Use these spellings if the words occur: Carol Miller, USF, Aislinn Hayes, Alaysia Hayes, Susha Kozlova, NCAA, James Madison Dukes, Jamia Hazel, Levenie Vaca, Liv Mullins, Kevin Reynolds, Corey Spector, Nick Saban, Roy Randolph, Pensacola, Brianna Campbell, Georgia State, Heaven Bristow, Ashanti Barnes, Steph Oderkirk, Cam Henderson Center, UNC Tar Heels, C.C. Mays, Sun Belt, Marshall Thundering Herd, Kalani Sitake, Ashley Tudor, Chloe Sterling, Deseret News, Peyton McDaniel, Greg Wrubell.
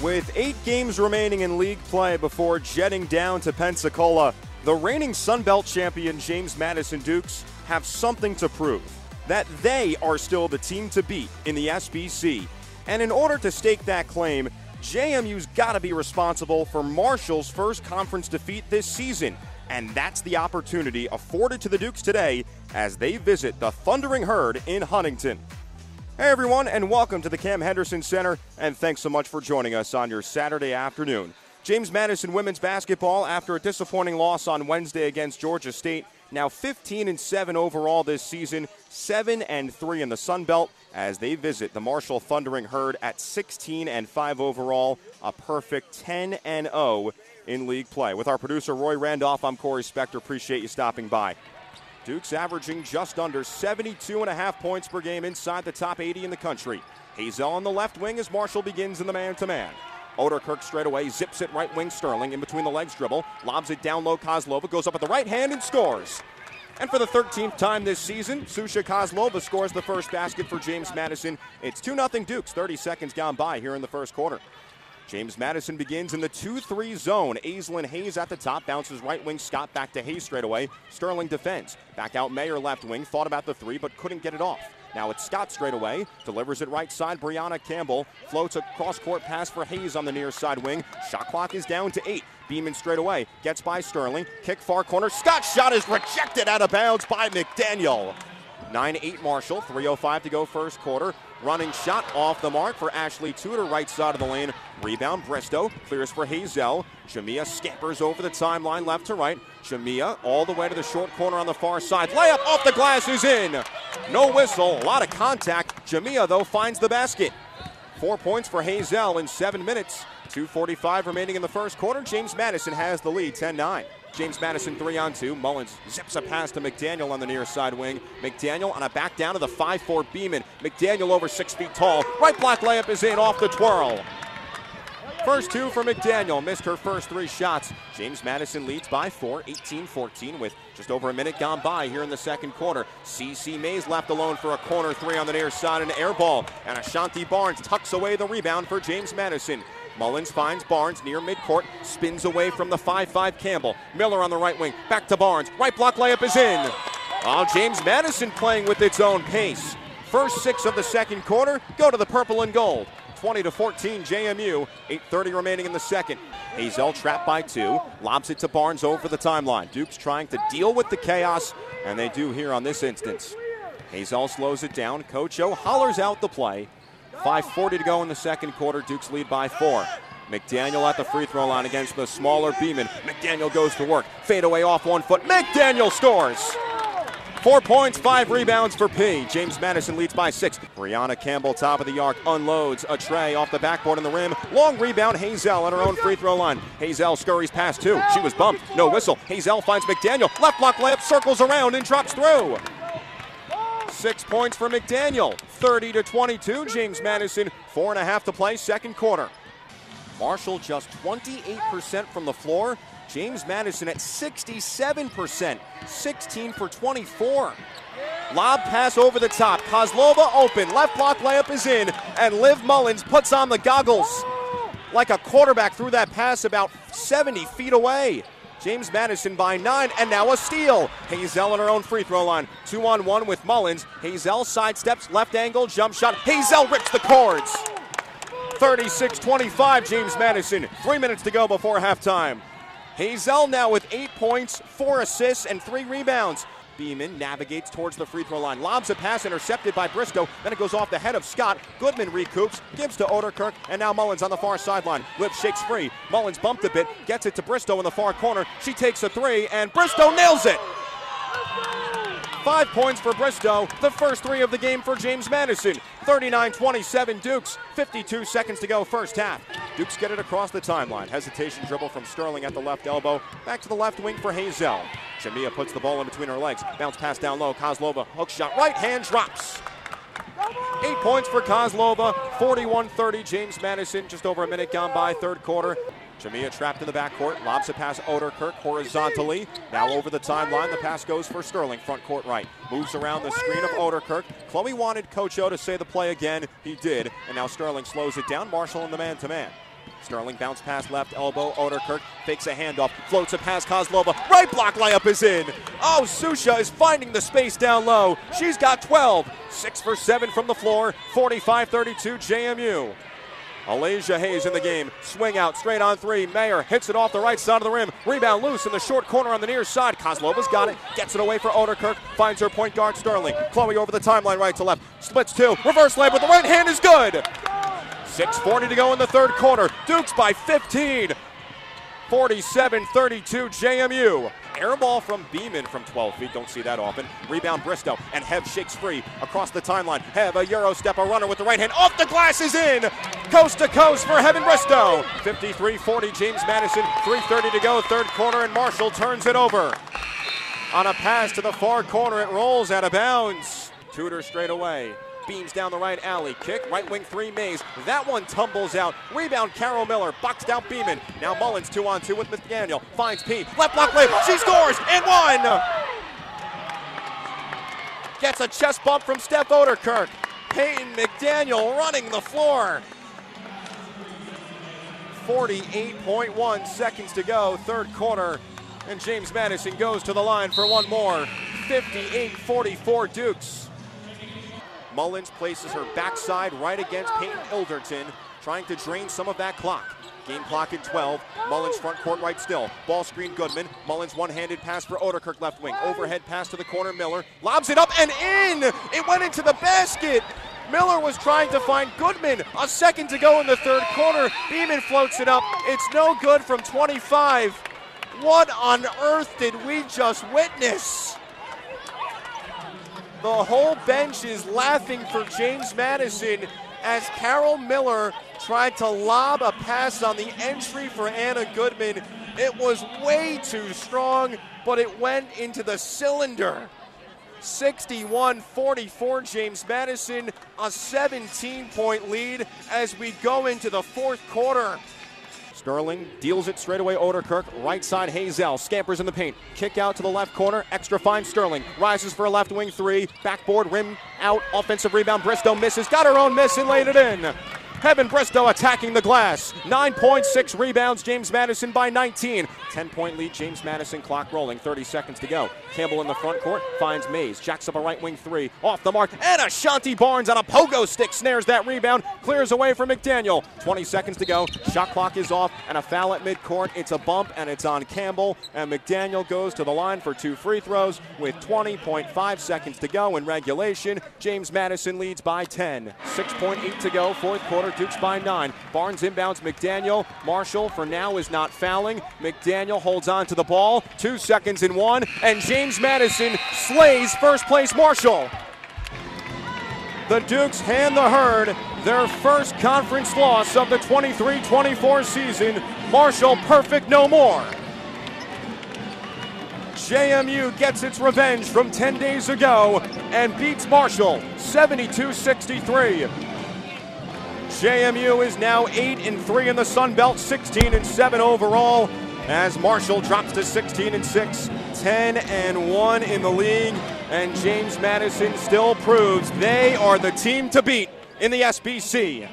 With 8 games remaining in league play before jetting down to Pensacola, the reigning Sun Belt champion James Madison Dukes have something to prove, that they are still the team to beat in the SBC. And in order to stake that claim, JMU's got to be responsible for Marshall's first conference defeat this season. And that's the opportunity afforded to the Dukes today as they visit the Thundering Herd in Huntington. Hey everyone, and welcome to the Cam Henderson Center, and thanks so much for joining us on your Saturday afternoon. James Madison women's basketball, after a disappointing loss on Wednesday against Georgia State, now 15-7 overall this season, 7-3 in the Sun Belt as they visit the Marshall Thundering Herd at 16-5 overall, a perfect 10-0 in league play. With our producer Roy Randolph, I'm Corey Spector. Appreciate you stopping by. Dukes averaging just under 72.5 points per game, inside the top 80 in the country. Hazel on the left wing as Marshall begins in the man-to-man. Oderkirk straight away, zips it right wing. Sterling in between the legs dribble, lobs it down low. Kozlova goes up at the right hand and scores. And for the 13th time this season, Susha Kozlova scores the first basket for James Madison. It's 2-0 Dukes, 30 seconds gone by here in the first quarter. James Madison begins in the 2-3 zone. Aislinn Hayes at the top, bounces right wing. Scott back to Hayes straight away. Sterling defends. Back out Mayer left wing, thought about the three but couldn't get it off. Now it's Scott straight away, delivers it right side. Brianna Campbell floats a cross-court pass for Hayes on the near side wing. Shot clock is down to 8. Beeman straight away, gets by Sterling, kick far corner. Scott's shot is rejected out of bounds by McDaniel. 9-8 Marshall, 3:05 to go first quarter. Running shot off the mark for Ashley Tudor, right side of the lane. Rebound Bristow, clears for Hazel. Jamia scampers over the timeline left to right. Jamia all the way to the short corner on the far side. Layup off the glass is in. No whistle, a lot of contact. Jamia, though, finds the basket. 4 points for Hazel in 7 minutes. 2:45 remaining in the first quarter. James Madison has the lead, 10-9. James Madison 3-on-2. Mullins zips a pass to McDaniel on the near side wing. McDaniel on a back down to the 5-4 Beeman. McDaniel over 6 feet tall. Right block layup is in off the twirl. First two for McDaniel. Missed her first 3 shots. James Madison leads by 4, 18-14, with just over a minute gone by here in the second quarter. C.C. Mays left alone for a corner 3 on the near side, an air ball. And Ashanti Barnes tucks away the rebound for James Madison. Mullins finds Barnes near midcourt, spins away from the 5-5 Campbell. Miller on the right wing, back to Barnes. Right block layup is in. Oh, James Madison playing with its own pace. First 6 of the second quarter go to the purple and gold. 20-14 JMU, 8:30 remaining in the second. Hazel trapped by 2, lobs it to Barnes over the timeline. Dukes trying to deal with the chaos, and they do here on this instance. Hazel slows it down. Coach O hollers out the play. 5:40 to go in the second quarter. Dukes lead by 4. McDaniel at the free throw line against the smaller Beeman. McDaniel goes to work. Fade away off 1 foot. McDaniel scores. 4 points, 5 rebounds for P. James Madison leads by 6. Brianna Campbell, top of the arc, unloads a tray off the backboard in the rim. Long rebound, Hazel on her own free throw line. Hazel scurries past 2. She was bumped. No whistle. Hazel finds McDaniel. Left block layup, circles around and drops through. 6 points for McDaniel, 30-22, James Madison, 4.5 to play, second quarter. Marshall just 28% from the floor, James Madison at 67%, 16 for 24. Lob pass over the top, Kozlova open, left block layup is in, and Liv Mullins puts on the goggles. Like a quarterback threw that pass about 70 feet away. James Madison by 9, and now a steal. Hazel on her own free throw line. 2-on-1 with Mullins. Hazel sidesteps, left angle, jump shot. Hazel rips the cords. 36-25, James Madison. 3 minutes to go before halftime. Hazel now with 8 points, 4 assists, and 3 rebounds. Beeman navigates towards the free throw line. Lobs a pass, intercepted by Bristow. Then it goes off the head of Scott. Goodman recoups, gives to Oderkirk, and now Mullins on the far sideline. Whip shakes free. Mullins bumped a bit, gets it to Bristow in the far corner. She takes a 3, and Bristow nails it! 5 points for Bristow, the first 3 of the game for James Madison. 39-27 Dukes, 52 seconds to go first half. Dukes get it across the timeline. Hesitation dribble from Sterling at the left elbow. Back to the left wing for Hazel. Jamia puts the ball in between her legs. Bounce pass down low. Kozlova hook shot. Right hand drops. 8 points for Kozlova. 41-30 James Madison. Just over a minute gone by third quarter. Jamia trapped in the backcourt. Lobs a pass Oderkirk horizontally. Now over the timeline. The pass goes for Sterling. Front court right. Moves around the screen of Oderkirk. Chloe wanted Coach O to say the play again. He did. And now Sterling slows it down. Marshall in the man-to-man. Sterling bounce pass left elbow. Oderkirk fakes a handoff, floats a pass. Kozlova, right block layup is in. Oh, Susha is finding the space down low. She's got 12. 6 for 7 from the floor. 45-32 JMU. Alaysia Hayes in the game. Swing out, straight on three. Mayer hits it off the right side of the rim. Rebound loose in the short corner on the near side. Kozlova's got it. Gets it away for Oderkirk. Finds her point guard Sterling. Chloe over the timeline right to left. Splits two. Reverse layup with the right hand is good. 6:40 to go in the third quarter. Dukes by 15. 47-32 JMU. Air ball from Beeman from 12 feet. Don't see that often. Rebound Bristow, and Hev shakes free across the timeline. Hev, a Euro step, a runner with the right hand. Off the glass is in. Coast to coast for Heaven Bristow. 53-40 James Madison. 3:30 to go, third quarter, and Marshall turns it over. On a pass to the far corner, it rolls out of bounds. Tudor straight away. Beams down the right alley. Kick, right wing three, Mays. That one tumbles out. Rebound, Carol Miller. Boxed out Beeman. Now Mullins 2-on-2 with McDaniel. Finds P. Left block lane. She scores and one. Gets a chest bump from Steph Oderkirk. Peyton McDaniel running the floor. 48.1 seconds to go, third quarter. And James Madison goes to the line for one more. 58-44 Dukes. Mullins places her backside right against Peyton Ilderton, trying to drain some of that clock. Game clock at 12. Mullins front court right still. Ball screen Goodman. Mullins one-handed pass for Oderkirk left wing. Overhead pass to the corner. Miller lobs it up and in. It went into the basket. Miller was trying to find Goodman. A second to go in the third quarter. Beeman floats it up. It's no good from 25. What on earth did we just witness? The whole bench is laughing for James Madison as Carol Miller tried to lob a pass on the entry for Anna Goodman. It was way too strong, but it went into the cylinder. 61-44 James Madison, a 17-point lead as we go into the fourth quarter. Sterling deals it straight away, Oderkirk, right side Hazel, scampers in the paint, kick out to the left corner, extra fine Sterling, rises for a left wing three, backboard, rim out, offensive rebound, Bristow misses, got her own miss and laid it in. Heaven Bristow attacking the glass, 9.6 rebounds, James Madison by 19. 10-point lead, James Madison, clock rolling, 30 seconds to go. Campbell in the front court, finds Mays, jacks up a right wing three, off the mark, and Ashanti Barnes on a pogo stick, snares that rebound, clears away for McDaniel. 20 seconds to go, shot clock is off, and a foul at midcourt. It's a bump, and it's on Campbell, and McDaniel goes to the line for two free throws with 20.5 seconds to go in regulation. James Madison leads by 10. 6.8 to go, fourth quarter, Dukes by 9. Barnes inbounds McDaniel. Marshall, for now, is not fouling. McDaniel holds on to the ball, 2 seconds in one, and James Madison slays first place Marshall. The Dukes hand the Herd their first conference loss of the 23-24 season. Marshall perfect no more. JMU gets its revenge from 10 days ago and beats Marshall 72-63. JMU is now 8-3 in the Sun Belt, 16-7 overall, as Marshall drops to 16-6, 10-1 in the league, and James Madison still proves they are the team to beat in the SBC.